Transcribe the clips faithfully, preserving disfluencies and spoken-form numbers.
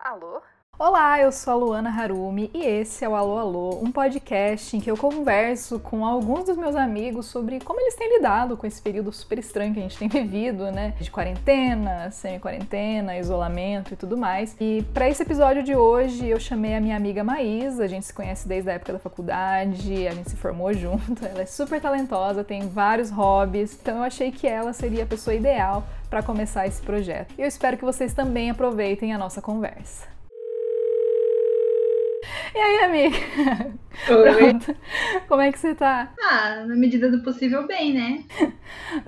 Alô? Olá, eu sou a Luana Harumi e esse é o Alô Alô, um podcast em que eu converso com alguns dos meus amigos sobre como eles têm lidado com esse período super estranho que a gente tem vivido, né? De quarentena, semi-quarentena, isolamento e tudo mais. E para esse episódio de hoje eu chamei a minha amiga Maísa, a gente se conhece desde a época da faculdade, a gente se formou junto, ela é super talentosa, tem vários hobbies, então eu achei que ela seria a pessoa ideal para começar esse projeto. E eu espero que vocês também aproveitem a nossa conversa. E aí, amiga? Oi. Como é que você tá? Ah, na medida do possível, bem, né?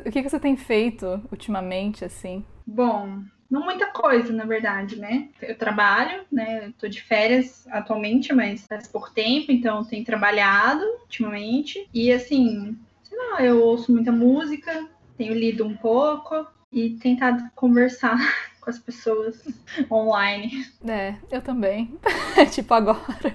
O que, que você tem feito ultimamente, assim? Bom, não muita coisa, na verdade, né? Eu trabalho, né? Eu tô de férias atualmente, mas faz pouco tempo, então tenho trabalhado ultimamente. E, assim, sei lá, eu ouço muita música, tenho lido um pouco e tentado conversar com as pessoas online. É, eu também. Tipo agora.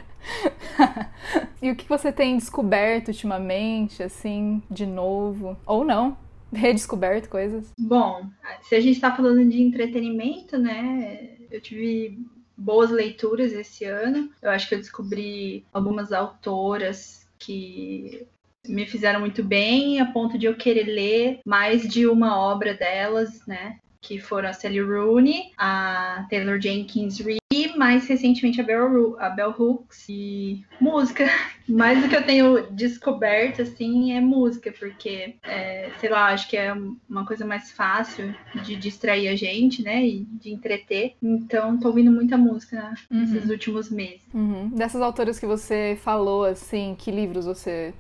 E o que você tem descoberto ultimamente, assim, de novo? Ou não? Redescoberto coisas? Bom, se a gente tá falando de entretenimento, né? Eu tive boas leituras esse ano. Eu acho que eu descobri algumas autoras que me fizeram muito bem, a ponto de eu querer ler mais de uma obra delas, né? Que foram a Sally Rooney, a Taylor Jenkins Reid e, mais recentemente, a Bell, a Bell Hooks. E música. Mais do que eu tenho descoberto, assim, é música. Porque, é, sei lá, acho que é uma coisa mais fácil de distrair a gente, né? E de entreter. Então, tô ouvindo muita música nesses uhum. últimos meses. Uhum. Dessas autoras que você falou, assim, que livros você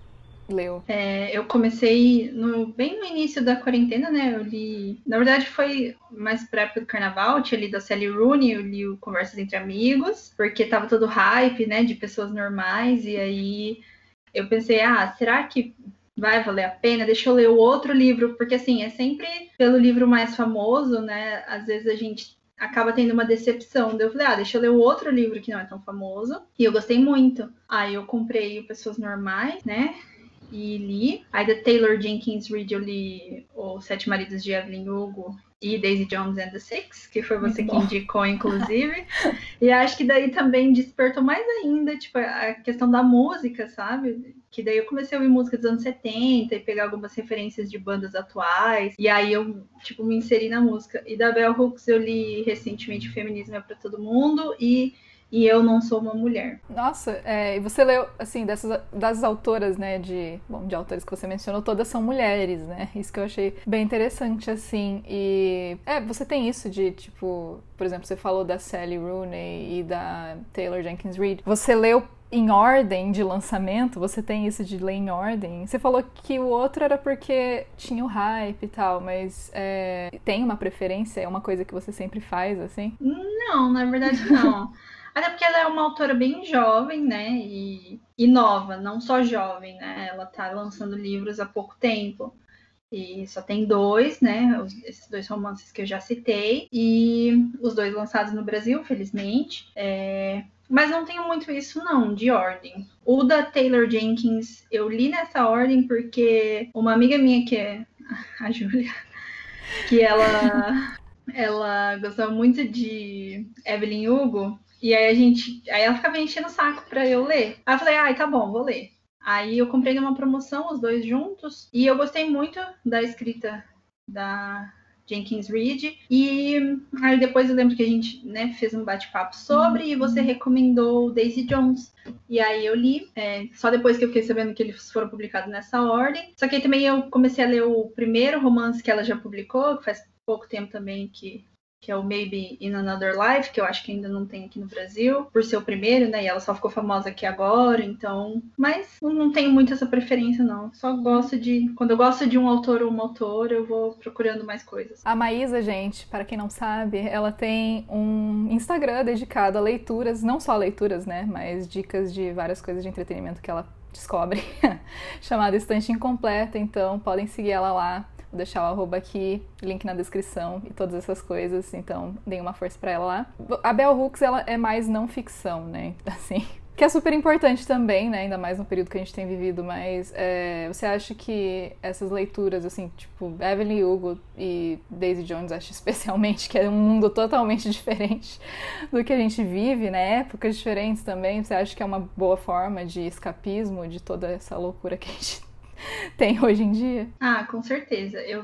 leu? É, eu comecei no, bem no início da quarentena, né? Eu li... Na verdade, foi mais pra época do carnaval. Eu tinha lido a Sally Rooney, eu li o Conversas entre Amigos, porque tava todo hype, né? De Pessoas Normais. E aí eu pensei, ah, será que vai valer a pena? Deixa eu ler o outro livro. Porque, assim, é sempre pelo livro mais famoso, né? Às vezes a gente acaba tendo uma decepção. Daí eu falei, ah, deixa eu ler o outro livro que não é tão famoso. E eu gostei muito. Aí eu comprei o Pessoas Normais, né? E li. Aí da Taylor Jenkins Reid eu li Os Sete Maridos de Evelyn Hugo e Daisy Jones and the Six, que foi você que indicou, inclusive. E acho que daí também despertou mais ainda, tipo, a questão da música, sabe? Que daí eu comecei a ouvir música dos anos setenta e pegar algumas referências de bandas atuais. E aí eu, tipo, me inseri na música. E da Bell Hooks eu li recentemente Feminismo é pra Todo Mundo e... E eu não sou uma mulher. Nossa, e é, você leu, assim, dessas, das autoras, né, de... Bom, de autores que você mencionou, todas são mulheres, né? Isso que eu achei bem interessante, assim. E... É, você tem isso de, tipo... Por exemplo, você falou da Sally Rooney e da Taylor Jenkins Reid. Você leu em ordem de lançamento? Você tem isso de ler em ordem? Você falou que o outro era porque tinha o hype e tal, mas é, tem uma preferência? É uma coisa que você sempre faz, assim? Não, na verdade, não. Até porque ela é uma autora bem jovem, né, e, e nova, não só jovem, né, ela tá lançando livros há pouco tempo, e só tem dois, né, os, esses dois romances que eu já citei, e os dois lançados no Brasil, felizmente, é... mas não tenho muito isso não, de ordem. O da Taylor Jenkins, eu li nessa ordem porque uma amiga minha que é a Júlia, que ela, ela gostava muito de Evelyn Hugo, e aí a gente, aí ela ficava enchendo o saco pra eu ler. Aí eu falei, ai, ah, tá bom, vou ler. Aí eu comprei numa promoção, os dois juntos. E eu gostei muito da escrita da Jenkins Reid. E aí depois eu lembro que a gente, né, fez um bate-papo sobre. E você recomendou o Daisy Jones. E aí eu li. É, só depois que eu fiquei sabendo que eles foram publicados nessa ordem. Só que aí também eu comecei a ler o primeiro romance que ela já publicou. Que faz pouco tempo também que... que é o Maybe in Another Life, que eu acho que ainda não tem aqui no Brasil, por ser o primeiro, né? E ela só ficou famosa aqui agora, então... Mas não tenho muito essa preferência, não. Só gosto de... Quando eu gosto de um autor ou uma autora, eu vou procurando mais coisas. A Maísa, gente, para quem não sabe, ela tem um Instagram dedicado a leituras, não só leituras, né? Mas dicas de várias coisas de entretenimento que ela descobre, chamada Estante Incompleta, então podem seguir ela lá. Vou deixar o arroba aqui, link na descrição e todas essas coisas, então deem uma força pra ela lá. A Bell Hooks, ela é mais não ficção, né, assim, Que é super importante também, né? Ainda mais no período que a gente tem vivido, mas é, você acha que essas leituras, assim, tipo, Evelyn Hugo e Daisy Jones, acho especialmente que é um mundo totalmente diferente do que a gente vive, né? Épocas diferentes também. Você acha que é uma boa forma de escapismo de toda essa loucura que a gente tem hoje em dia? Ah, com certeza. Eu,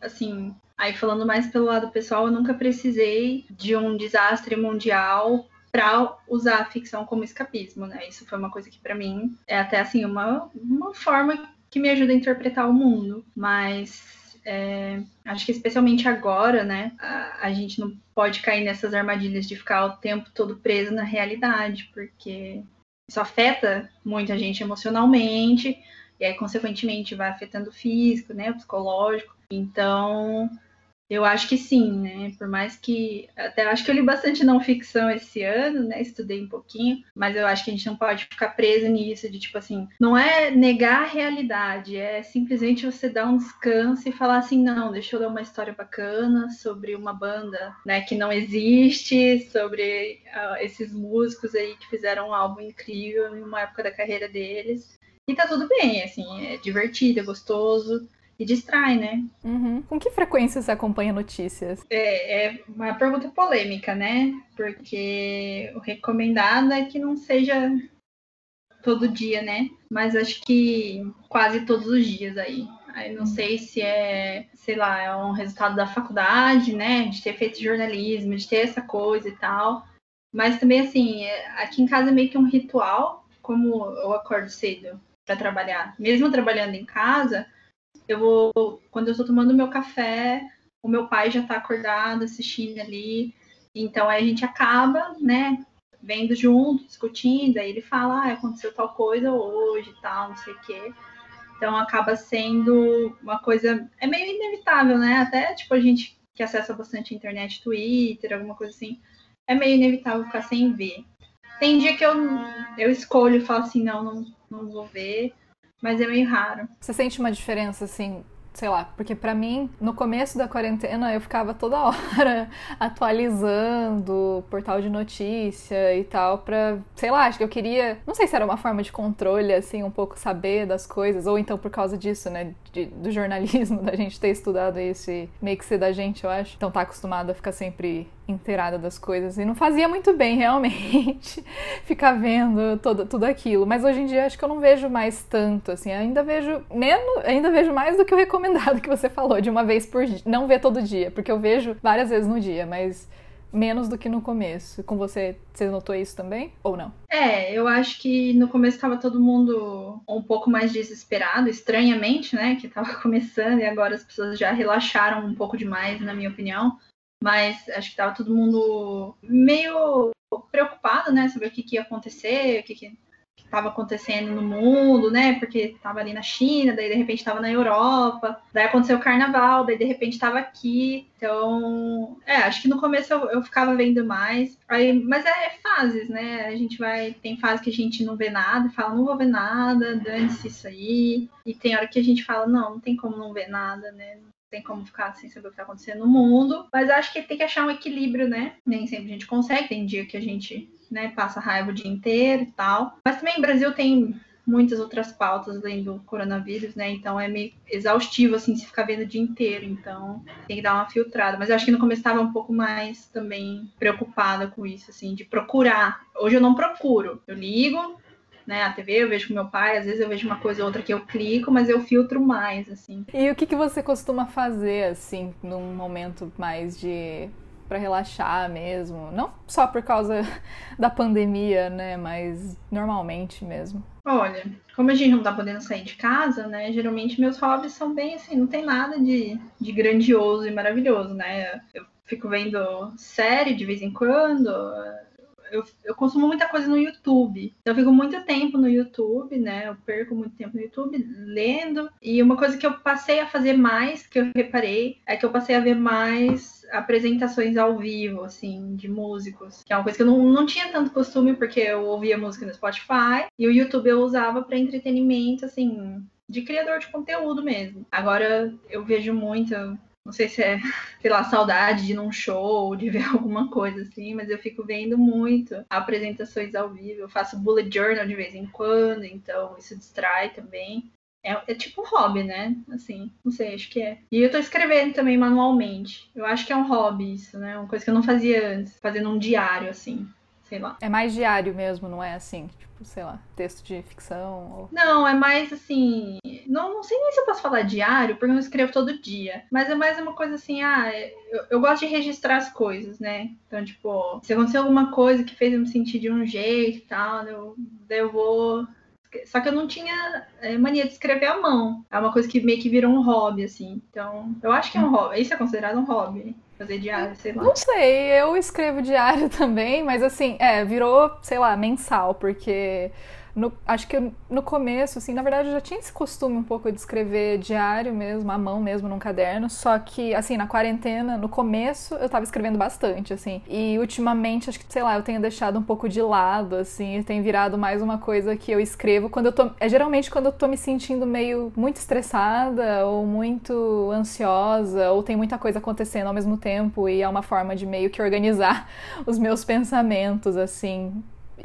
assim, aí falando mais pelo lado pessoal, eu nunca precisei de um desastre mundial para usar a ficção como escapismo, né? Isso foi uma coisa que, para mim, é até, assim, uma, uma forma que me ajuda a interpretar o mundo. Mas é, acho que especialmente agora, né? A, a gente não pode cair nessas armadilhas de ficar o tempo todo preso na realidade, porque isso afeta muito a gente emocionalmente e aí, consequentemente, vai afetando o físico, né? O psicológico. Então... eu acho que sim, né? Por mais que... até acho que eu li bastante não ficção esse ano, né? Estudei um pouquinho. Mas eu acho que a gente não pode ficar preso nisso de, tipo assim... não é negar a realidade. É simplesmente você dar um descanso e falar assim... não, deixa eu ler uma história bacana sobre uma banda, né, que não existe. Sobre uh, esses músicos aí que fizeram um álbum incrível em uma época da carreira deles. E tá tudo bem, assim. É divertido, é gostoso. E distrai, né? Uhum. Com que frequência você acompanha notícias? É, é uma pergunta polêmica, né? Porque o recomendado é que não seja todo dia, né? Mas acho que quase todos os dias aí. Aí não sei se é, sei lá, é um resultado da faculdade, né? De ter feito jornalismo, de ter essa coisa e tal. Mas também, assim, aqui em casa é meio que um ritual, como eu acordo cedo para trabalhar. Mesmo trabalhando em casa... eu vou, quando eu tô tomando meu café, o meu pai já tá acordado, assistindo ali. Então, aí a gente acaba, né, vendo junto, discutindo. Aí ele fala, ah, aconteceu tal coisa hoje e tal, não sei o quê. Então, acaba sendo uma coisa... é meio inevitável, né? Até, tipo, a gente que acessa bastante internet, Twitter, alguma coisa assim. É meio inevitável ficar sem ver. Tem dia que eu, eu escolho e falo assim, não, não, não vou ver. Mas é meio raro. Você sente uma diferença, assim, sei lá, porque pra mim, no começo da quarentena, eu ficava toda hora atualizando o portal de notícia e tal, pra, sei lá, acho que eu queria, não sei se era uma forma de controle, assim, um pouco saber das coisas, ou então por causa disso, né, de, do jornalismo, da gente ter estudado isso e meio que ser da gente, eu acho. Então tá acostumada a ficar sempre... inteirada das coisas, e não fazia muito bem realmente ficar vendo todo, tudo aquilo, mas hoje em dia acho que eu não vejo mais tanto, assim, ainda vejo menos, ainda vejo mais do que o recomendado que você falou, de uma vez por dia, não ver todo dia, porque eu vejo várias vezes no dia, mas menos do que no começo. Com você, você notou isso também? Ou não? É, eu acho que no começo estava todo mundo um pouco mais desesperado, estranhamente, né, que estava começando e agora as pessoas já relaxaram um pouco demais, na minha opinião. Mas acho que estava todo mundo meio preocupado, né? Sobre o que, que ia acontecer, o que que estava acontecendo no mundo, né? Porque estava ali na China, daí de repente estava na Europa, daí aconteceu o carnaval, daí de repente estava aqui. Então, é, acho que no começo eu, eu ficava vendo mais. Aí, mas é, é fases, né? A gente vai... tem fase que a gente não vê nada, fala, não vou ver nada, dane-se isso aí. E tem hora que a gente fala, não, não tem como não ver nada, né? Tem como ficar sem saber o que está acontecendo no mundo, mas acho que tem que achar um equilíbrio, né? Nem sempre a gente consegue, tem dia que a gente, né, passa raiva o dia inteiro e tal, mas também o Brasil tem muitas outras pautas além do coronavírus, né? Então é meio exaustivo, assim, se ficar vendo o dia inteiro, então tem que dar uma filtrada, mas eu acho que no começo estava um pouco mais também preocupada com isso, assim, de procurar. Hoje eu não procuro, eu ligo, né, a T V, eu vejo com meu pai, às vezes eu vejo uma coisa ou outra que eu clico, mas eu filtro mais, assim. E o que, que você costuma fazer, assim, num momento mais de... pra relaxar mesmo? Não só por causa da pandemia, né, mas normalmente mesmo. Olha, como a gente não tá podendo sair de casa, né, geralmente meus hobbies são bem, assim, não tem nada de, de grandioso e maravilhoso, né. Eu fico vendo série de vez em quando... Eu, eu consumo muita coisa no YouTube. Então eu fico muito tempo no YouTube, né? Eu perco muito tempo no YouTube lendo. E uma coisa que eu passei a fazer mais, que eu reparei, é que eu passei a ver mais apresentações ao vivo, assim, de músicos. Que é uma coisa que eu não, não tinha tanto costume, porque eu ouvia música no Spotify. E o YouTube eu usava para entretenimento, assim, de criador de conteúdo mesmo. Agora eu vejo muito... Não sei se é, sei lá, saudade de ir num show, de ver alguma coisa assim, mas eu fico vendo muito apresentações ao vivo. Eu faço bullet journal de vez em quando, então isso distrai também. É, é tipo um hobby, né? Assim, não sei, acho que é. E eu tô escrevendo também manualmente. Eu acho que é um hobby isso, né? Uma coisa que eu não fazia antes, fazendo um diário, assim, sei lá. É mais diário mesmo, não é assim, tipo, sei lá, texto de ficção? Ou... Não, é mais assim... Não, não sei nem se eu posso falar diário, porque eu não escrevo todo dia. Mas é mais uma coisa assim, ah, eu, eu gosto de registrar as coisas, né? Então, tipo, se aconteceu alguma coisa que fez eu me sentir de um jeito e tal, eu, daí eu vou... Só que eu não tinha mania de escrever à mão. É uma coisa que meio que virou um hobby, assim. Então, eu acho que é um hobby. Isso é considerado um hobby, fazer diário, sei lá. Não sei, eu escrevo diário também, mas assim, é, virou, sei lá, mensal, porque... No, acho que no começo, assim, na verdade eu já tinha esse costume um pouco de escrever diário mesmo, à mão mesmo, num caderno, só que, assim, na quarentena, no começo, eu tava escrevendo bastante, assim, e ultimamente, acho que, sei lá, eu tenho deixado um pouco de lado, assim, tem virado mais uma coisa que eu escrevo quando eu tô, é geralmente quando eu tô me sentindo meio muito estressada, ou muito ansiosa, ou tem muita coisa acontecendo ao mesmo tempo, e é uma forma de meio que organizar os meus pensamentos, assim.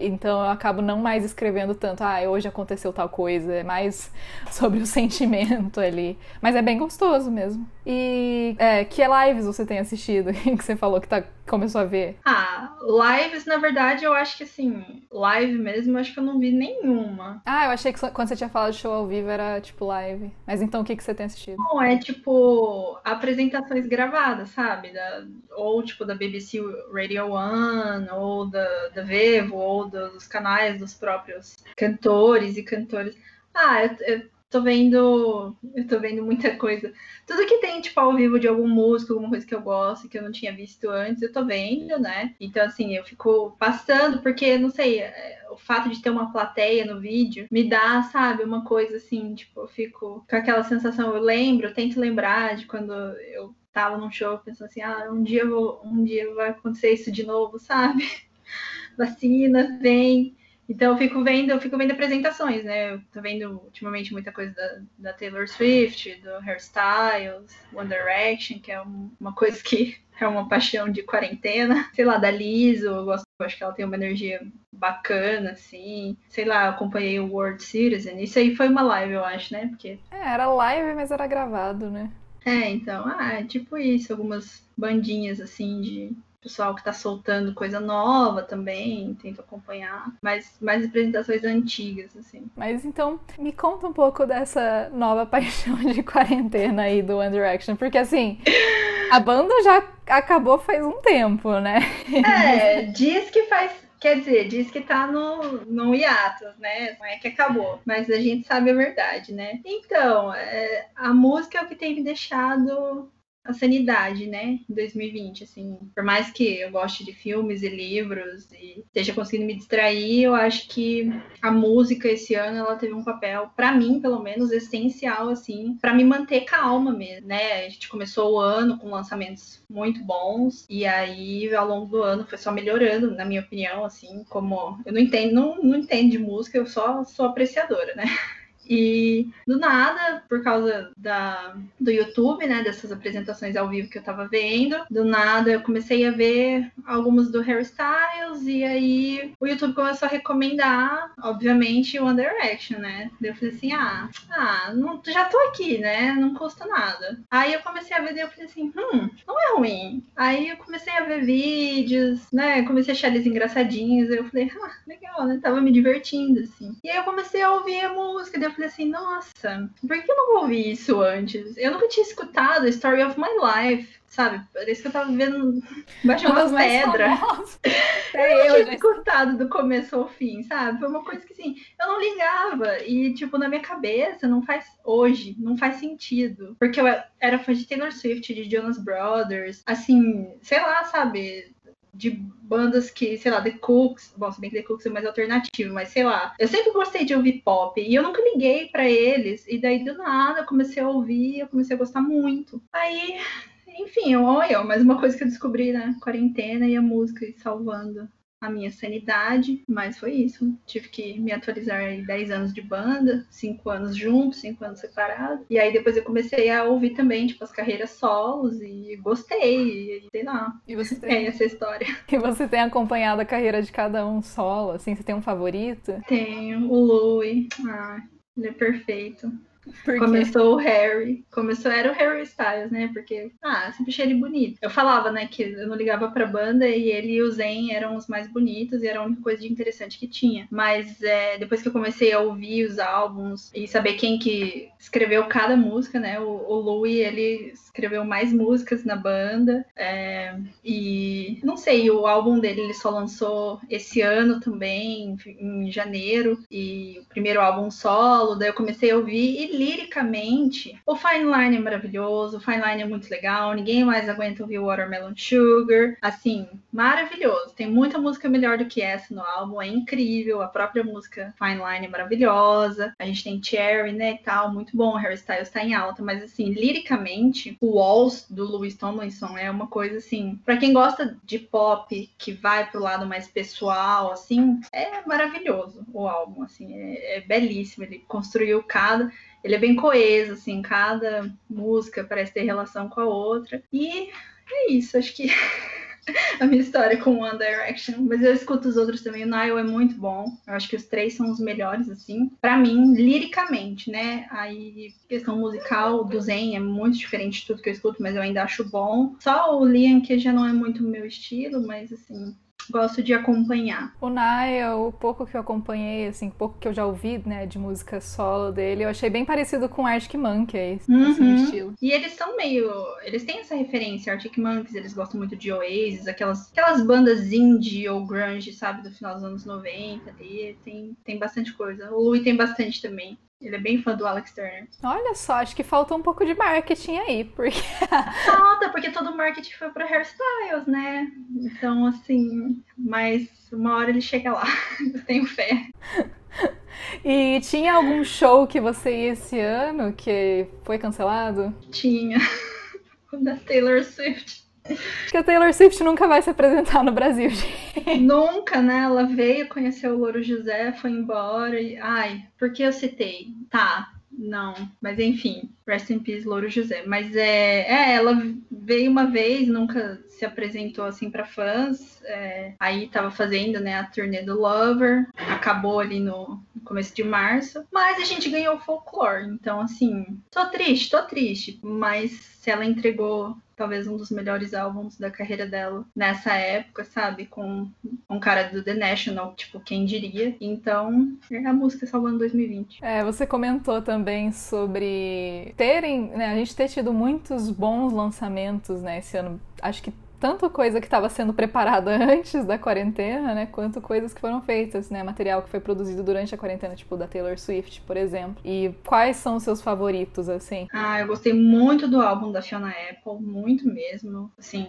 Então eu acabo não mais escrevendo tanto, ah, hoje aconteceu tal coisa, é mais sobre o sentimento ali. Mas é bem gostoso mesmo. E é, que lives você tem assistido? Que você falou que tá, começou a ver? Ah, lives, na verdade, eu acho que assim, live mesmo, eu acho que eu não vi nenhuma. Ah, eu achei que quando você tinha falado de show ao vivo era tipo live. Mas então o que, que você tem assistido? Não, é tipo apresentações gravadas, sabe? Da, ou tipo da B B C Radio One, ou da, da Vevo, ou dos canais dos próprios cantores e cantoras. Ah, eu, eu tô vendo eu tô vendo muita coisa. Tudo que tem, tipo, ao vivo de algum músico, alguma coisa que eu gosto, que eu não tinha visto antes, eu tô vendo, né? Então, assim, eu fico passando, porque, não sei, o fato de ter uma plateia no vídeo me dá, sabe, uma coisa assim, tipo, eu fico com aquela sensação, eu lembro, eu tento lembrar de quando eu tava num show, pensando assim, ah, um dia, eu vou, um dia vai acontecer isso de novo, sabe? Vacina, vem. Então eu fico vendo, eu fico vendo apresentações, né? Eu tô vendo ultimamente muita coisa da, da Taylor Swift, do Harry Styles, One Direction, que é um, uma coisa que é uma paixão de quarentena. Sei lá, da Lizzo, eu gosto, eu acho que ela tem uma energia bacana, assim. Sei lá, eu acompanhei o World Citizen. Isso aí foi uma live, eu acho, né? Porque... É, era live, mas era gravado, né? É, então, ah, tipo isso, algumas bandinhas assim de... Pessoal que tá soltando coisa nova também, tento acompanhar, mas mais apresentações antigas, assim. Mas então, me conta um pouco dessa nova paixão de quarentena aí do One Direction, porque assim, a banda já acabou faz um tempo, né? É, diz que faz... Quer dizer, diz que tá no, no hiatus, né? Não é que acabou. Mas a gente sabe a verdade, né? Então, é, a música é o que tem me deixado... a sanidade, né, em dois mil e vinte, assim, por mais que eu goste de filmes e livros e esteja conseguindo me distrair, eu acho que a música esse ano, ela teve um papel, pra mim, pelo menos, essencial, assim, pra me manter calma mesmo, né, a gente começou o ano com lançamentos muito bons e aí, ao longo do ano, foi só melhorando, na minha opinião, assim, como, eu não entendo, não, não entendo de música, eu só sou apreciadora, né. E do nada, por causa da, do YouTube, né, dessas apresentações ao vivo que eu tava vendo, do nada eu comecei a ver algumas do Harry Styles e aí o YouTube começou a recomendar, obviamente, o One Direction, né? Daí eu falei assim, ah, ah não, já tô aqui, né? Não custa nada. Aí eu comecei a ver, daí eu falei assim, hum, não é ruim. Aí eu comecei a ver vídeos, né? Comecei a achar eles engraçadinhos, aí eu falei, ah, legal, né? Tava me divertindo, assim. E aí eu comecei a ouvir a música, daí eu Eu falei assim, nossa, por que eu não ouvi isso antes? Eu nunca tinha escutado Story of My Life, sabe? Parece que eu tava vendo baixando as pedras. É, eu não tinha escutado do começo ao fim, sabe? Foi uma coisa que, assim, eu não ligava. E, tipo, na minha cabeça, não faz... Hoje, não faz sentido. Porque eu era fã de Taylor Swift, de Jonas Brothers, assim, sei lá, sabe... de bandas que, sei lá, The Cooks, bom, se bem que The Cooks é mais alternativo, mas sei lá, eu sempre gostei de ouvir pop e eu nunca liguei pra eles, e daí do nada eu comecei a ouvir, eu comecei a gostar muito, aí enfim, olha, mais uma coisa que eu descobri na quarentena e a música salvando a minha sanidade, mas foi isso. Tive que me atualizar aí dez anos de banda, cinco anos juntos, cinco anos separados. E aí depois eu comecei a ouvir também, tipo, as carreiras solos e gostei, e sei lá. E você tem... É essa história. E você tem acompanhado a carreira de cada um solo, assim? Você tem um favorito? Tenho, o Louis. Ah, ele é perfeito. Começou o Harry, começou, era o Harry Styles, né, porque, ah, sempre achei ele bonito. Eu falava, né, que eu não ligava pra banda e ele e o Zen eram os mais bonitos e era a única coisa de interessante que tinha. Mas é, depois que eu comecei a ouvir os álbuns e saber quem que escreveu cada música, né, o, o Louis, ele escreveu mais músicas na banda, é, e, não sei, o álbum dele ele só lançou esse ano também, em, em janeiro, e o primeiro álbum solo, daí eu comecei a ouvir e liricamente, o Fine Line é maravilhoso, o Fine Line é muito legal, ninguém mais aguenta ouvir Watermelon Sugar, assim, maravilhoso. Tem muita música melhor do que essa no álbum, é incrível, a própria música Fine Line é maravilhosa, a gente tem Cherry, né, e tal, muito bom, o Harry Styles tá em alta, mas assim, liricamente, o Walls do Louis Tomlinson é uma coisa assim, pra quem gosta de pop, que vai pro lado mais pessoal, assim, é maravilhoso o álbum, assim, é, é belíssimo, ele construiu cada... Ele é bem coeso, assim, cada música parece ter relação com a outra. E é isso, acho que a minha história com One Direction. Mas eu escuto os outros também, o Niall é muito bom. Eu acho que os três são os melhores, assim, pra mim, liricamente, né? Aí, questão musical do Zen é muito diferente de tudo que eu escuto, mas eu ainda acho bom. Só o Liam, que já não é muito o meu estilo, mas, assim... Gosto de acompanhar. O Niall, o pouco que eu acompanhei, assim, o pouco que eu já ouvi, né, de música solo dele, eu achei bem parecido com Arctic Monkeys, uhum. Assim, o estilo. E eles são meio... Eles têm essa referência, Arctic Monkeys, eles gostam muito de Oasis, aquelas, aquelas bandas indie ou grunge, sabe, do final dos anos noventa, ali, tem, tem bastante coisa. O Louis tem bastante também. Ele é bem fã do Alex Turner. Olha só, acho que faltou um pouco de marketing aí, porque... Falta, porque todo o marketing foi para Harry Styles, né? Então, assim, mas uma hora ele chega lá, eu tenho fé. E tinha algum show que você ia esse ano que foi cancelado? Tinha, o da Taylor Swift. Acho que a Taylor Swift nunca vai se apresentar no Brasil, gente. Nunca, né? Ela veio, conheceu o Louro José, foi embora e... Ai, por que eu citei? Tá, não. Mas enfim, rest in peace, Louro José. Mas é, é ela veio uma vez, nunca se apresentou assim pra fãs. É, aí tava fazendo, né, a turnê do Lover. Acabou ali no... começo de março, mas a gente ganhou o Folklore, então assim, tô triste, tô triste, mas se ela entregou talvez um dos melhores álbuns da carreira dela nessa época, sabe, com um cara do The National, tipo, quem diria, então é a música salvando dois mil e vinte. É, você comentou também sobre terem, né, a gente ter tido muitos bons lançamentos, né, esse ano, acho que tanto coisa que estava sendo preparada antes da quarentena, né, quanto coisas que foram feitas, né, material que foi produzido durante a quarentena, tipo da Taylor Swift, por exemplo. E quais são os seus favoritos, assim? Ah, eu gostei muito do álbum da Fiona Apple, muito mesmo, assim,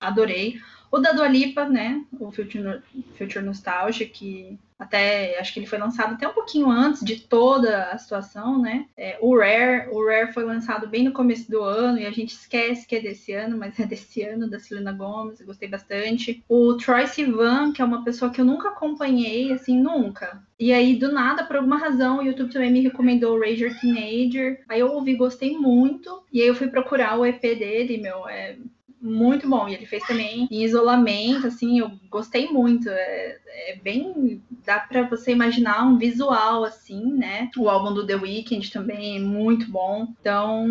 adorei. O da Dua Lipa, né, o Future, Future Nostalgia, que... Até, acho que ele foi lançado até um pouquinho antes de toda a situação, né? É, o Rare, o Rare foi lançado bem no começo do ano, e a gente esquece que é desse ano, mas é desse ano, da Selena Gomez, eu gostei bastante. O Troye Sivan, que é uma pessoa que eu nunca acompanhei, assim, nunca. E aí, do nada, por alguma razão, o YouTube também me recomendou o Rage Your Teenager. Aí eu ouvi, gostei muito, e aí eu fui procurar o E P dele, meu, é... muito bom, e ele fez também em isolamento, assim, eu gostei muito, é, é bem, dá pra você imaginar um visual, assim, né, o álbum do The Weeknd também é muito bom, então,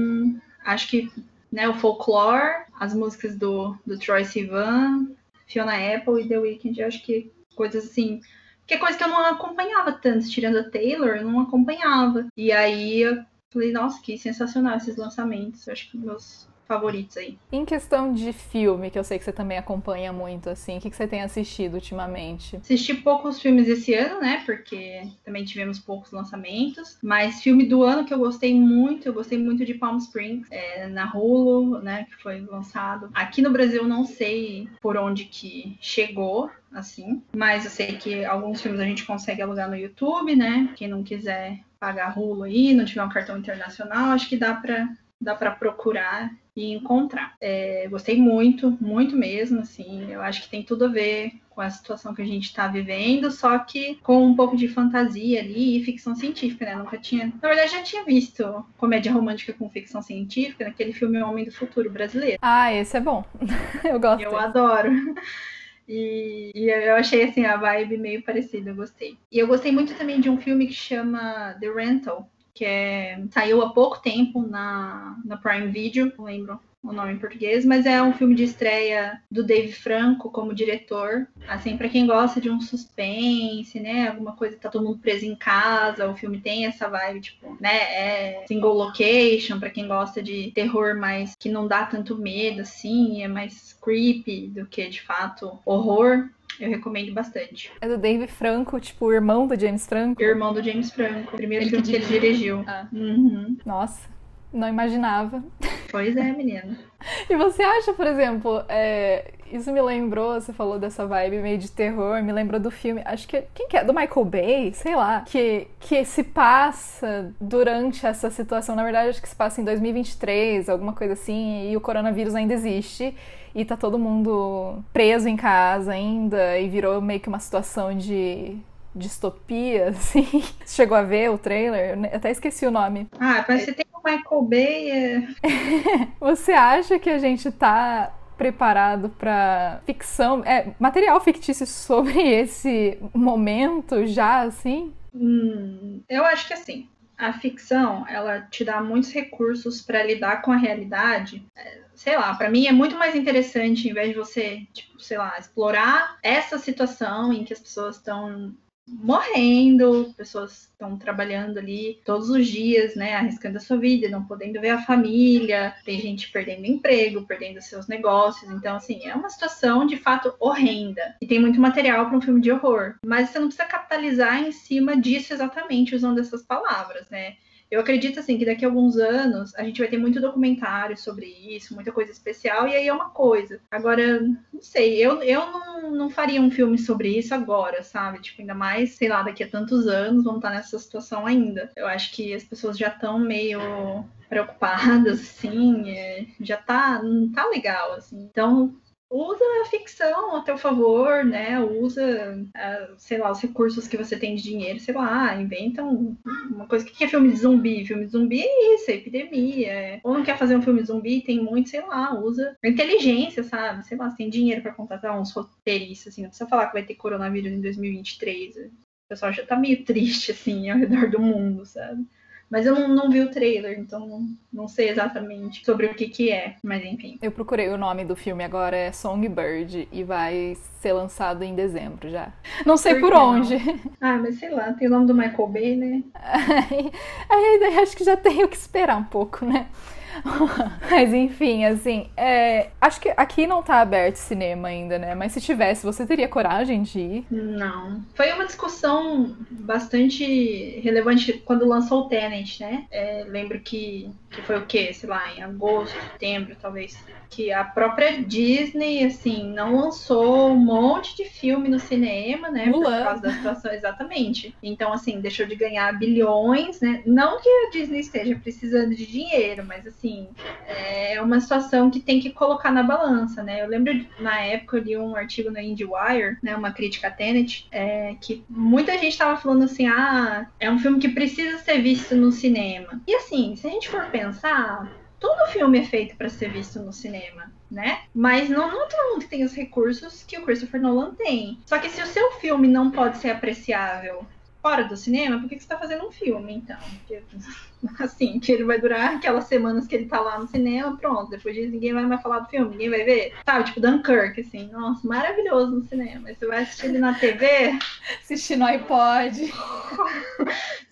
acho que, né, o Folklore, as músicas do, do Troye Sivan, Fiona Apple e The Weeknd, acho que coisas assim... Que é coisa que eu não acompanhava tanto, tirando a Taylor, eu não acompanhava, e aí eu falei, nossa, que sensacional esses lançamentos, acho que meus... favoritos aí. Em questão de filme, que eu sei que você também acompanha muito, assim, o que, que você tem assistido ultimamente? Assisti poucos filmes esse ano, né, porque também tivemos poucos lançamentos, mas filme do ano que eu gostei muito, eu gostei muito de Palm Springs, é, na Hulu, né, que foi lançado. Aqui no Brasil não sei por onde que chegou, assim, mas eu sei que alguns filmes a gente consegue alugar no YouTube, né, quem não quiser pagar Hulu aí, não tiver um cartão internacional, acho que dá pra, dá pra procurar e encontrar. É, gostei muito, muito mesmo, assim, eu acho que tem tudo a ver com a situação que a gente tá vivendo, só que com um pouco de fantasia ali e ficção científica, né? Nunca tinha... Na verdade, já tinha visto comédia romântica com ficção científica naquele filme Homem do Futuro brasileiro. Ah, esse é bom. Eu gosto. Eu adoro. E, e eu achei, assim, a vibe meio parecida, eu gostei. E eu gostei muito também de um filme que chama The Rental, que é, saiu há pouco tempo na, na Prime Video, não lembro o nome em português, mas é um filme de estreia do James Franco como diretor, assim, pra quem gosta de um suspense, né, alguma coisa, tá todo mundo preso em casa, o filme tem essa vibe, tipo, né, é single location, pra quem gosta de terror, mas que não dá tanto medo, assim, é mais creepy do que, de fato, horror. Eu recomendo bastante. É do David Franco, tipo, o irmão do James Franco? O irmão do James Franco. Primeiro ele filme que, que ele dirigiu. Ah. Uhum. Nossa, não imaginava. Pois é, menina. E você acha, por exemplo, é... isso me lembrou, você falou dessa vibe meio de terror, me lembrou do filme, acho que, quem que é? Do Michael Bay? Sei lá. Que, que se passa durante essa situação, na verdade acho que se passa em dois mil e vinte e três, alguma coisa assim, e o coronavírus ainda existe. E tá todo mundo preso em casa ainda, e virou meio que uma situação de distopia, assim. Você chegou a ver o trailer? Eu até esqueci o nome. Ah, mas você tem o Michael Bay... É... Você acha que a gente tá preparado pra ficção, é, material fictício sobre esse momento já, assim? Hum, eu acho que assim, a ficção, ela te dá muitos recursos pra lidar com a realidade... Sei lá, pra mim é muito mais interessante, em vez de você, tipo, sei lá, explorar essa situação em que as pessoas estão morrendo, pessoas estão trabalhando ali todos os dias, né, arriscando a sua vida, não podendo ver a família, tem gente perdendo emprego, perdendo seus negócios, então, assim, é uma situação, de fato, horrenda. E tem muito material para um filme de horror, mas você não precisa capitalizar em cima disso exatamente, usando essas palavras, né. Eu acredito, assim, que daqui a alguns anos a gente vai ter muito documentário sobre isso, muita coisa especial, e aí é uma coisa. Agora, não sei, eu, eu não, não faria um filme sobre isso agora, sabe? Tipo, ainda mais, sei lá, daqui a tantos anos vão estar nessa situação ainda. Eu acho que as pessoas já estão meio... preocupadas, assim, é, já tá, não tá legal, assim. Então... usa a ficção a teu favor, né? Usa, uh, sei lá, os recursos que você tem de dinheiro, sei lá, inventam uma coisa. O que é filme de zumbi? Filme de zumbi é isso, é epidemia. É... Ou não quer fazer um filme de zumbi, tem muito, sei lá, usa inteligência, sabe? Sei lá, você tem dinheiro pra contratar uns roteiristas, assim, não precisa falar que vai ter coronavírus em dois mil e vinte e três. O pessoal já tá meio triste, assim, ao redor do mundo, sabe? Mas eu não, não vi o trailer, então não, não sei exatamente sobre o que que é, mas enfim. Eu procurei o nome do filme agora, é Songbird, e vai ser lançado em dezembro já. Não sei por, por onde. Não? Ah, mas sei lá, tem o nome do Michael Bay, né? Aí, aí acho que já tenho que esperar um pouco, né? Mas enfim, assim, é, acho que aqui não tá aberto cinema ainda, né? Mas se tivesse, você teria coragem de ir? Não. Foi uma discussão bastante relevante quando lançou o Tenet, né? É, lembro que, que foi o quê? Sei lá, em agosto, setembro, talvez. Que a própria Disney, assim, não lançou um monte de filme no cinema, né? Mulan. Por causa da situação, exatamente. Então, assim, deixou de ganhar bilhões, né? Não que a Disney esteja precisando de dinheiro, mas, assim, Assim, é uma situação que tem que colocar na balança, né? Eu lembro, na época, eu li um artigo no IndieWire, né, uma crítica a Tenet, é, que muita gente estava falando assim, ah, é um filme que precisa ser visto no cinema. E assim, se a gente for pensar, todo filme é feito para ser visto no cinema, né? Mas não, não todo mundo tem os recursos que o Christopher Nolan tem. Só que se o seu filme não pode ser apreciável fora do cinema, por que que você tá fazendo um filme, então? Porque, assim, que ele vai durar aquelas semanas que ele tá lá no cinema, pronto, depois disso ninguém vai mais falar do filme, ninguém vai ver. Sabe, tipo Dunkirk, assim, nossa, maravilhoso no cinema. Você vai assistir ele na T V, assistir no iPod.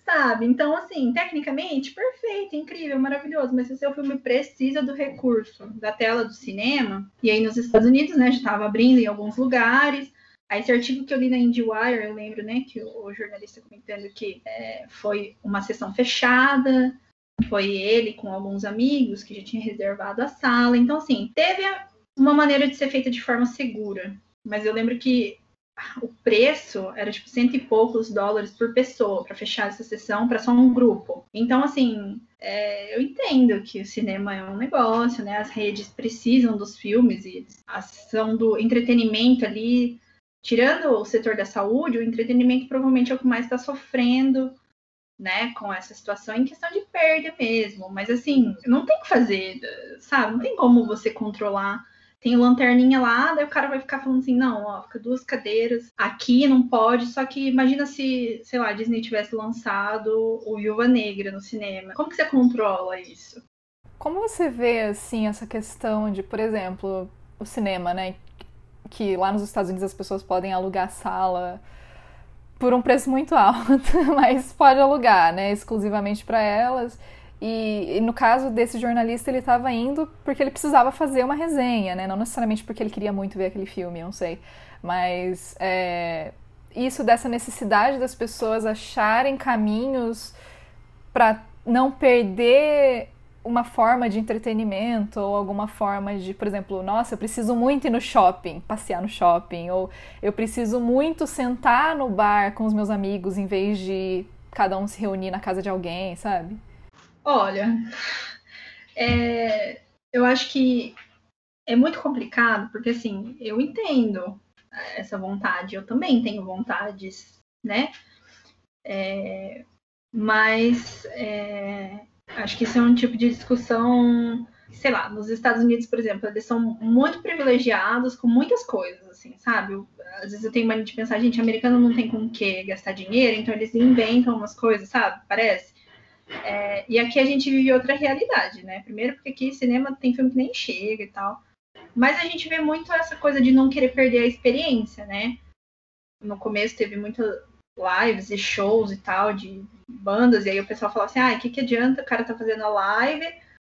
Sabe, então, assim, tecnicamente, perfeito, incrível, maravilhoso, mas se o seu filme precisa do recurso da tela do cinema, e aí nos Estados Unidos, né, já tava abrindo em alguns lugares. Aí, esse artigo que eu li na IndieWire, eu lembro, né, que o, o jornalista comentando que é, foi uma sessão fechada, foi ele com alguns amigos que já tinha reservado a sala. Então, assim, teve uma maneira de ser feita de forma segura. Mas eu lembro que o preço era tipo cento e poucos dólares por pessoa para fechar essa sessão para só um grupo. Então, assim, é, eu entendo que o cinema é um negócio, né? As redes precisam dos filmes e a ação do entretenimento ali, tirando o setor da saúde, o entretenimento provavelmente é o que mais está sofrendo, né, com essa situação em questão de perda mesmo. Mas, assim, não tem o que fazer, sabe? Não tem como você controlar. Tem lanterninha lá, daí o cara vai ficar falando assim, não, ó, fica duas cadeiras, aqui não pode, só que imagina se, sei lá, a Disney tivesse lançado o Viúva Negra no cinema. Como que você controla isso? Como você vê, assim, essa questão de, por exemplo, o cinema, né, que lá nos Estados Unidos as pessoas podem alugar sala por um preço muito alto, mas pode alugar, né, exclusivamente para elas. E, e no caso desse jornalista, ele estava indo porque ele precisava fazer uma resenha, né? Não necessariamente porque ele queria muito ver aquele filme, eu não sei. Mas é, isso dessa necessidade das pessoas acharem caminhos para não perder uma forma de entretenimento ou alguma forma de, por exemplo, nossa, eu preciso muito ir no shopping, passear no shopping. Ou eu preciso muito sentar no bar com os meus amigos em vez de cada um se reunir na casa de alguém, sabe? Olha, é, eu acho que é muito complicado, porque, assim, eu entendo essa vontade, eu também tenho vontades, né? É, mas é, acho que isso é um tipo de discussão, sei lá, nos Estados Unidos, por exemplo, eles são muito privilegiados com muitas coisas, assim, sabe? Eu, às vezes eu tenho mania de pensar, gente, americano não tem com o que gastar dinheiro, então eles inventam umas coisas, sabe? Parece. É, e aqui a gente vive outra realidade, né? Primeiro porque aqui cinema tem filme que nem chega e tal. Mas a gente vê muito essa coisa de não querer perder a experiência, né? No começo teve muitas lives e shows e tal de bandas. E aí o pessoal falava assim, ah, o que, que adianta o cara tá fazendo a live,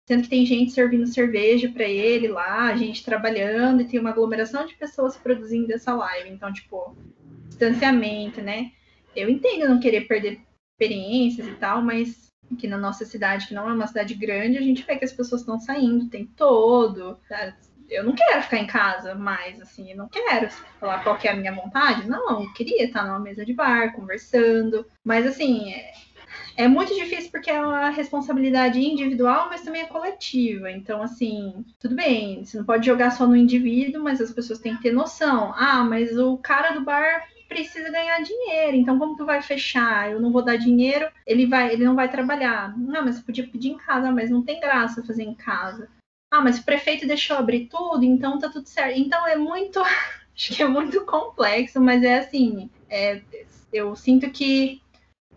sendo que tem gente servindo cerveja pra ele lá, a gente trabalhando e tem uma aglomeração de pessoas produzindo essa live. Então, tipo, distanciamento, né? Eu entendo não querer perder experiências e tal, mas aqui na nossa cidade, que não é uma cidade grande, a gente vê que as pessoas estão saindo o tempo todo. Eu não quero ficar em casa mais, assim, eu não quero falar qual que é a minha vontade. Não, eu queria estar numa mesa de bar, conversando. Mas, assim, é, é muito difícil porque é uma responsabilidade individual, mas também é coletiva. Então, assim, tudo bem, você não pode jogar só no indivíduo, mas as pessoas têm que ter noção. Ah, mas o cara do bar precisa ganhar dinheiro, então como tu vai fechar? Eu não vou dar dinheiro, ele, vai, ele não vai trabalhar. Não, mas você podia pedir em casa, mas não tem graça fazer em casa. Ah, mas o prefeito deixou abrir tudo, então tá tudo certo. Então é muito, acho que é muito complexo, mas é assim, é, eu sinto que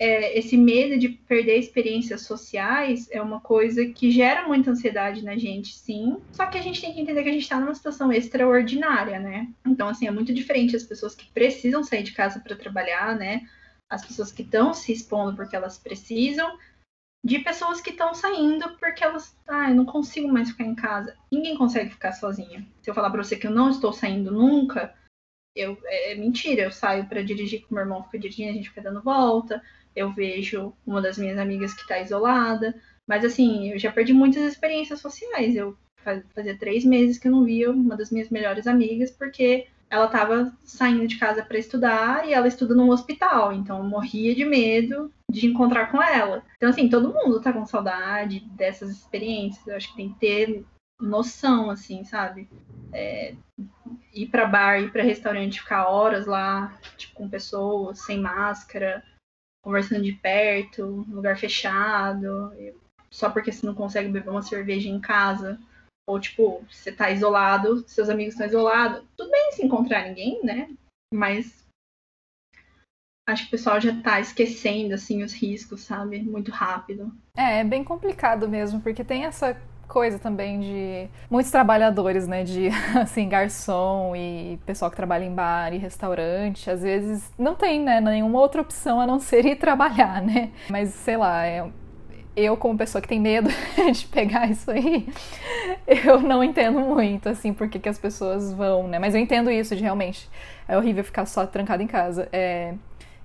é, esse medo de perder experiências sociais é uma coisa que gera muita ansiedade na gente, sim. Só que a gente tem que entender que a gente está numa situação extraordinária, né? Então, assim, é muito diferente as pessoas que precisam sair de casa para trabalhar, né? As pessoas que estão se expondo porque elas precisam, de pessoas que estão saindo porque elas... Ah, eu não consigo mais ficar em casa. Ninguém consegue ficar sozinha. Se eu falar para você que eu não estou saindo nunca, eu, é mentira. Eu saio para dirigir, que meu irmão fica dirigindo, a gente fica dando volta. Eu vejo uma das minhas amigas que está isolada. Mas, assim, eu já perdi muitas experiências sociais. Eu fazia três meses que eu não via uma das minhas melhores amigas, porque ela estava saindo de casa para estudar e ela estuda num hospital. Então, eu morria de medo de encontrar com ela. Então, assim, todo mundo tá com saudade dessas experiências. Eu acho que tem que ter noção, assim, sabe? É, ir para bar, ir para restaurante, ficar horas lá, tipo, com pessoas, sem máscara, conversando de perto, lugar fechado, só porque você não consegue beber uma cerveja em casa, ou, tipo, você tá isolado, seus amigos estão isolados, tudo bem se encontrar ninguém, né? Mas acho que o pessoal já tá esquecendo, assim, os riscos, sabe? Muito rápido. É, é bem complicado mesmo, porque tem essa coisa também de muitos trabalhadores, né, de, assim, garçom e pessoal que trabalha em bar e restaurante, às vezes não tem, né, nenhuma outra opção a não ser ir trabalhar, né, mas, sei lá, eu, eu como pessoa que tem medo de pegar isso aí, eu não entendo muito, assim, por que que as pessoas vão, né, mas eu entendo isso de, realmente, é horrível ficar só trancado em casa, é,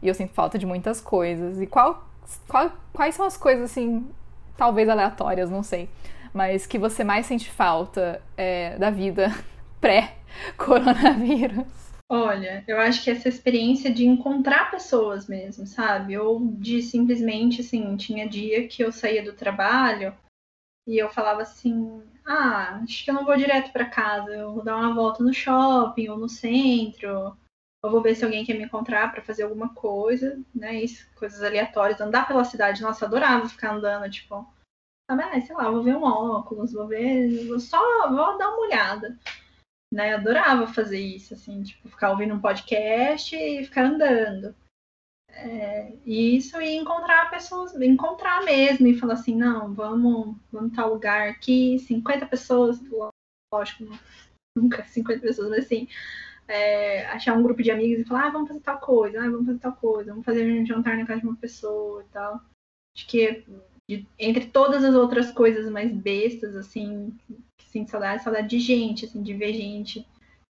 e eu sinto falta de muitas coisas, e qual, qual, quais são as coisas, assim, talvez aleatórias, não sei, mas que você mais sente falta é, da vida pré-coronavírus? Olha, eu acho que essa experiência de encontrar pessoas mesmo, sabe? Ou de simplesmente, assim, tinha dia que eu saía do trabalho e eu falava assim, ah, acho que eu não vou direto pra casa, eu vou dar uma volta no shopping ou no centro, ou vou ver se alguém quer me encontrar pra fazer alguma coisa, né? Isso, coisas aleatórias, andar pela cidade, nossa, eu adorava ficar andando, tipo, ah, sei lá, vou ver um óculos, vou ver, vou só vou dar uma olhada. Né, eu adorava fazer isso, assim, tipo, ficar ouvindo um podcast e ficar andando. É, isso e encontrar pessoas, encontrar mesmo e falar assim, não, vamos, vamos tal lugar aqui, cinquenta pessoas, lógico, nunca cinquenta pessoas, mas assim, é, achar um grupo de amigos e falar, ah, vamos fazer tal coisa, ah, vamos fazer tal coisa, vamos fazer um jantar na casa de uma pessoa e tal. Acho que de, entre todas as outras coisas mais bestas, assim, assim, saudade, saudade de gente, assim, de ver gente.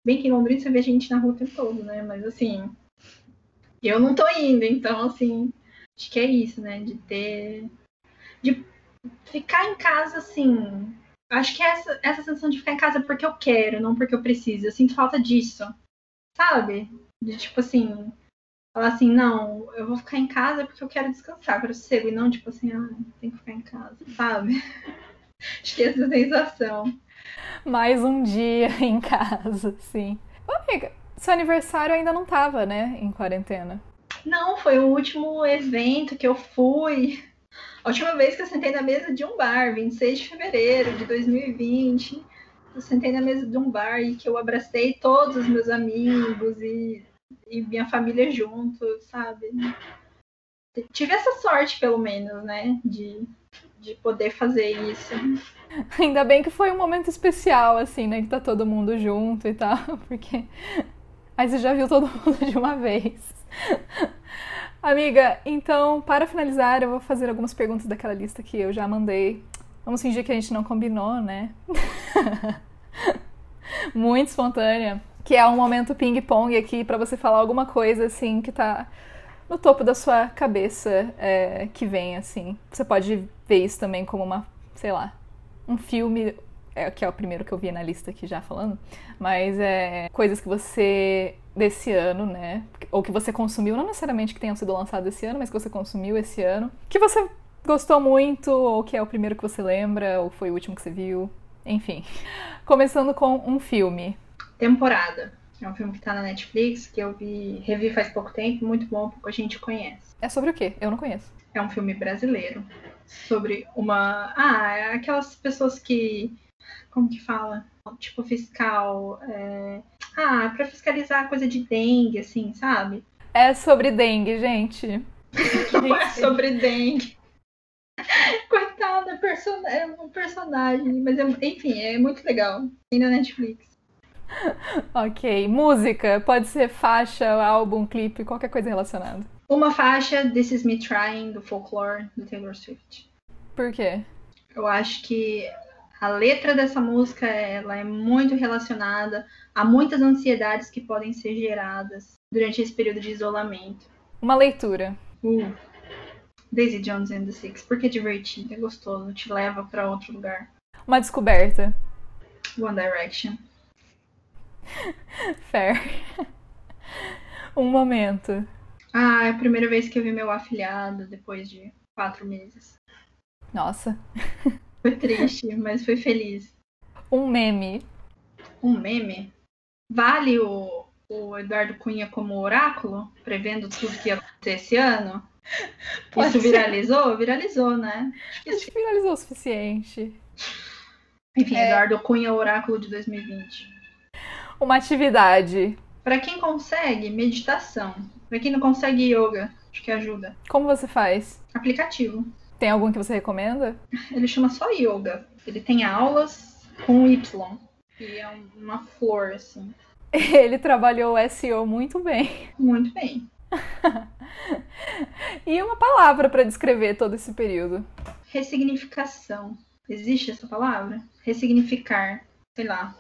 Bem que em Londrina você vê gente na rua o tempo todo, né? Mas, assim, eu não tô indo, então, assim, acho que é isso, né? De ter... De ficar em casa, assim... Acho que é essa, essa sensação de ficar em casa porque eu quero, não porque eu preciso. Eu sinto falta disso, sabe? De, tipo, assim... Falar assim, não, eu vou ficar em casa porque eu quero descansar, eu quero sossego. E não, tipo assim, ah, tem que ficar em casa, sabe? Acho que é essa sensação. Mais um dia em casa, sim. Ô, amiga, seu aniversário ainda não tava, né, em quarentena? Não, foi o último evento que eu fui. A última vez que eu sentei na mesa de um bar, vinte e seis de fevereiro de dois mil e vinte. Eu sentei na mesa de um bar e que eu abracei todos os meus amigos e, e minha família junto, sabe? Tive essa sorte, pelo menos, né, de... de poder fazer isso. Ainda bem que foi um momento especial, assim, né? Que tá todo mundo junto e tal, porque aí você já viu todo mundo de uma vez. Amiga, então, para finalizar, eu vou fazer algumas perguntas daquela lista que eu já mandei. Vamos fingir que a gente não combinou, né? Muito espontânea. Que é um momento ping-pong aqui pra você falar alguma coisa, assim, que tá... no topo da sua cabeça é, que vem, assim. Você pode ver isso também como uma, sei lá, um filme, é, que é o primeiro que eu vi na lista aqui já falando, mas é coisas que você, desse ano, né, ou que você consumiu, não necessariamente que tenham sido lançadas esse ano, mas que você consumiu esse ano, que você gostou muito, ou que é o primeiro que você lembra, ou foi o último que você viu, enfim. Começando com um filme. Temporada. É um filme que tá na Netflix, que eu vi, revi faz pouco tempo, muito bom, pouca gente conhece. É sobre o quê? Eu não conheço. É um filme brasileiro. Sobre uma... Ah, é aquelas pessoas que... Como que fala? Tipo fiscal... É... Ah, é pra fiscalizar coisa de dengue, assim, sabe? É sobre dengue, gente. Não é sobre dengue. Coitada, person... é um personagem. Mas, é... enfim, é muito legal. Tem na Netflix. Ok, música, pode ser faixa, álbum, clipe, qualquer coisa relacionada. Uma faixa, This Is Me Trying, do Folklore, do Taylor Swift. Por quê? Eu acho que a letra dessa música, ela é muito relacionada a muitas ansiedades que podem ser geradas durante esse período de isolamento. Uma leitura. Uh, Daisy Jones and the Six, porque é divertido, é gostoso, te leva pra outro lugar. Uma descoberta. One Direction. Fair. Um momento. Ah, é a primeira vez que eu vi meu afilhado depois de quatro meses. Nossa. Foi triste, mas foi feliz. Um meme. Um meme? Vale o, o Eduardo Cunha como oráculo? Prevendo tudo que ia acontecer esse ano? Pode Isso ser. Viralizou? Viralizou, né? Acho que viralizou o suficiente. Enfim, é... Eduardo Cunha, oráculo de dois mil e vinte. Uma atividade. Pra quem consegue, meditação. Pra quem não consegue, yoga. Acho que ajuda. Como você faz? Aplicativo. Tem algum que você recomenda? Ele chama só yoga. Ele tem aulas com Y. E é uma flor, assim. Ele trabalhou o S E O muito bem. Muito bem. E uma palavra pra descrever todo esse período? Ressignificação. Existe essa palavra? Ressignificar. Sei lá.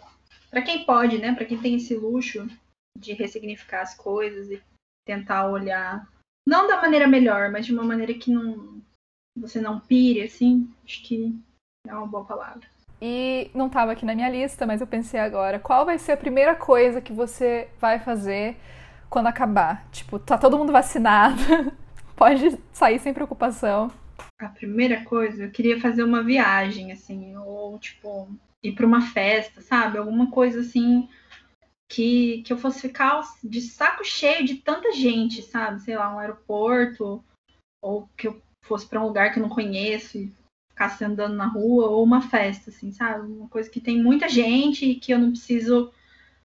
Pra quem pode, né? Pra quem tem esse luxo de ressignificar as coisas e tentar olhar, não da maneira melhor, mas de uma maneira que não, você não pire, assim, acho que é uma boa palavra. E não estava aqui na minha lista, mas eu pensei agora, qual vai ser a primeira coisa que você vai fazer quando acabar? Tipo, tá todo mundo vacinado, pode sair sem preocupação. A primeira coisa, eu queria fazer uma viagem, assim, ou, tipo, ir pra uma festa, sabe? Alguma coisa, assim, que, que eu fosse ficar de saco cheio de tanta gente, sabe? Sei lá, um aeroporto, ou que eu fosse pra um lugar que eu não conheço e ficasse andando na rua, ou uma festa, assim, sabe? Uma coisa que tem muita gente e que eu não preciso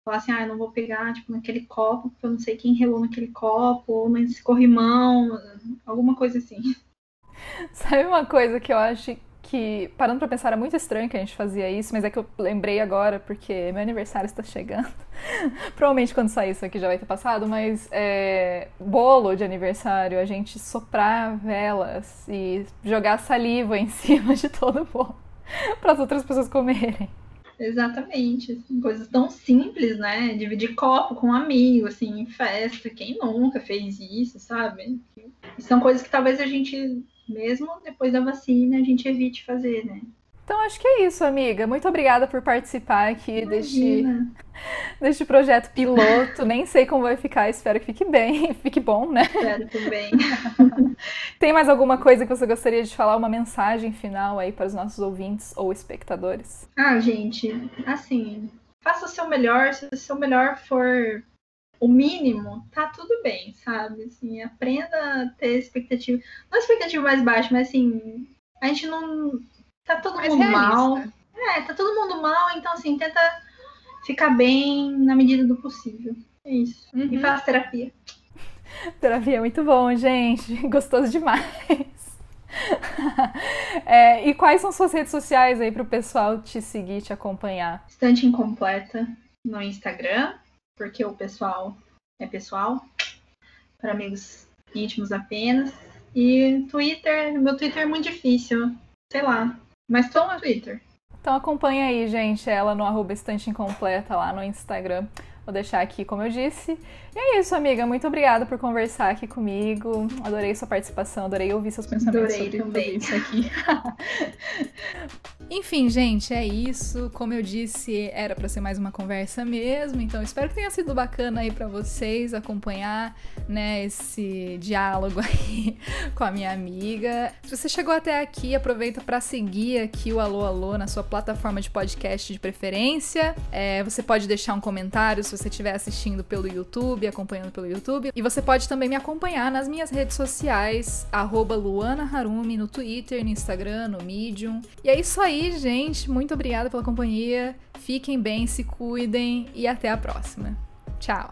falar assim, ah, eu não vou pegar, tipo, naquele copo, porque eu não sei quem relou naquele copo, ou nesse corrimão, alguma coisa assim. Sabe uma coisa que eu acho que, parando pra pensar, era muito estranho que a gente fazia isso, mas é que eu lembrei agora, porque meu aniversário está chegando. Provavelmente quando sair isso aqui já vai ter passado, mas é, bolo de aniversário, a gente soprar velas e jogar saliva em cima de todo o bolo para as outras pessoas comerem. Exatamente, assim, coisas tão simples, né? Dividir copo com um amigo, assim, em festa, quem nunca fez isso, sabe? E são coisas que talvez a gente... mesmo depois da vacina, a gente evite fazer, né? Então, acho que é isso, amiga. Muito obrigada por participar aqui deste, deste projeto piloto. Nem sei como vai ficar, espero que fique bem. Fique bom, né? Espero também. Tem mais alguma coisa que você gostaria de falar? Uma mensagem final aí para os nossos ouvintes ou espectadores? Ah, gente, assim, faça o seu melhor. Se o seu melhor for... o mínimo, tá tudo bem, sabe? Assim, aprenda a ter expectativa. Não expectativa mais baixa, mas assim, a gente não... Tá todo mundo mal. É, tá todo mundo mal, então assim, tenta ficar bem na medida do possível. É isso. Uhum. E faça terapia. Terapia é muito bom, gente. Gostoso demais. É, e quais são suas redes sociais aí pro pessoal te seguir, te acompanhar? Estante Incompleta no Instagram. Porque o pessoal é pessoal, para amigos íntimos apenas. E Twitter, meu Twitter é muito difícil, sei lá, mas tô no Twitter. Então acompanha aí, gente, ela no arroba Estante Incompleta lá no Instagram. Vou deixar aqui, como eu disse. E é isso, amiga, muito obrigada por conversar aqui comigo. Adorei sua participação, adorei ouvir seus pensamentos adorei sobre tudo isso aqui. Enfim, gente, é isso. Como eu disse, era pra ser mais uma conversa mesmo, então espero que tenha sido bacana aí pra vocês acompanhar, né, esse diálogo aí com a minha amiga. Se você chegou até aqui, aproveita pra seguir aqui o Alô Alô na sua plataforma de podcast de preferência. É, você pode deixar um comentário se você estiver assistindo pelo YouTube, acompanhando pelo YouTube. E você pode também me acompanhar nas minhas redes sociais, arroba Luana Harumi, no Twitter, no Instagram, no Medium. E é isso aí. E aí, gente, muito obrigada pela companhia, fiquem bem, se cuidem e até a próxima. Tchau!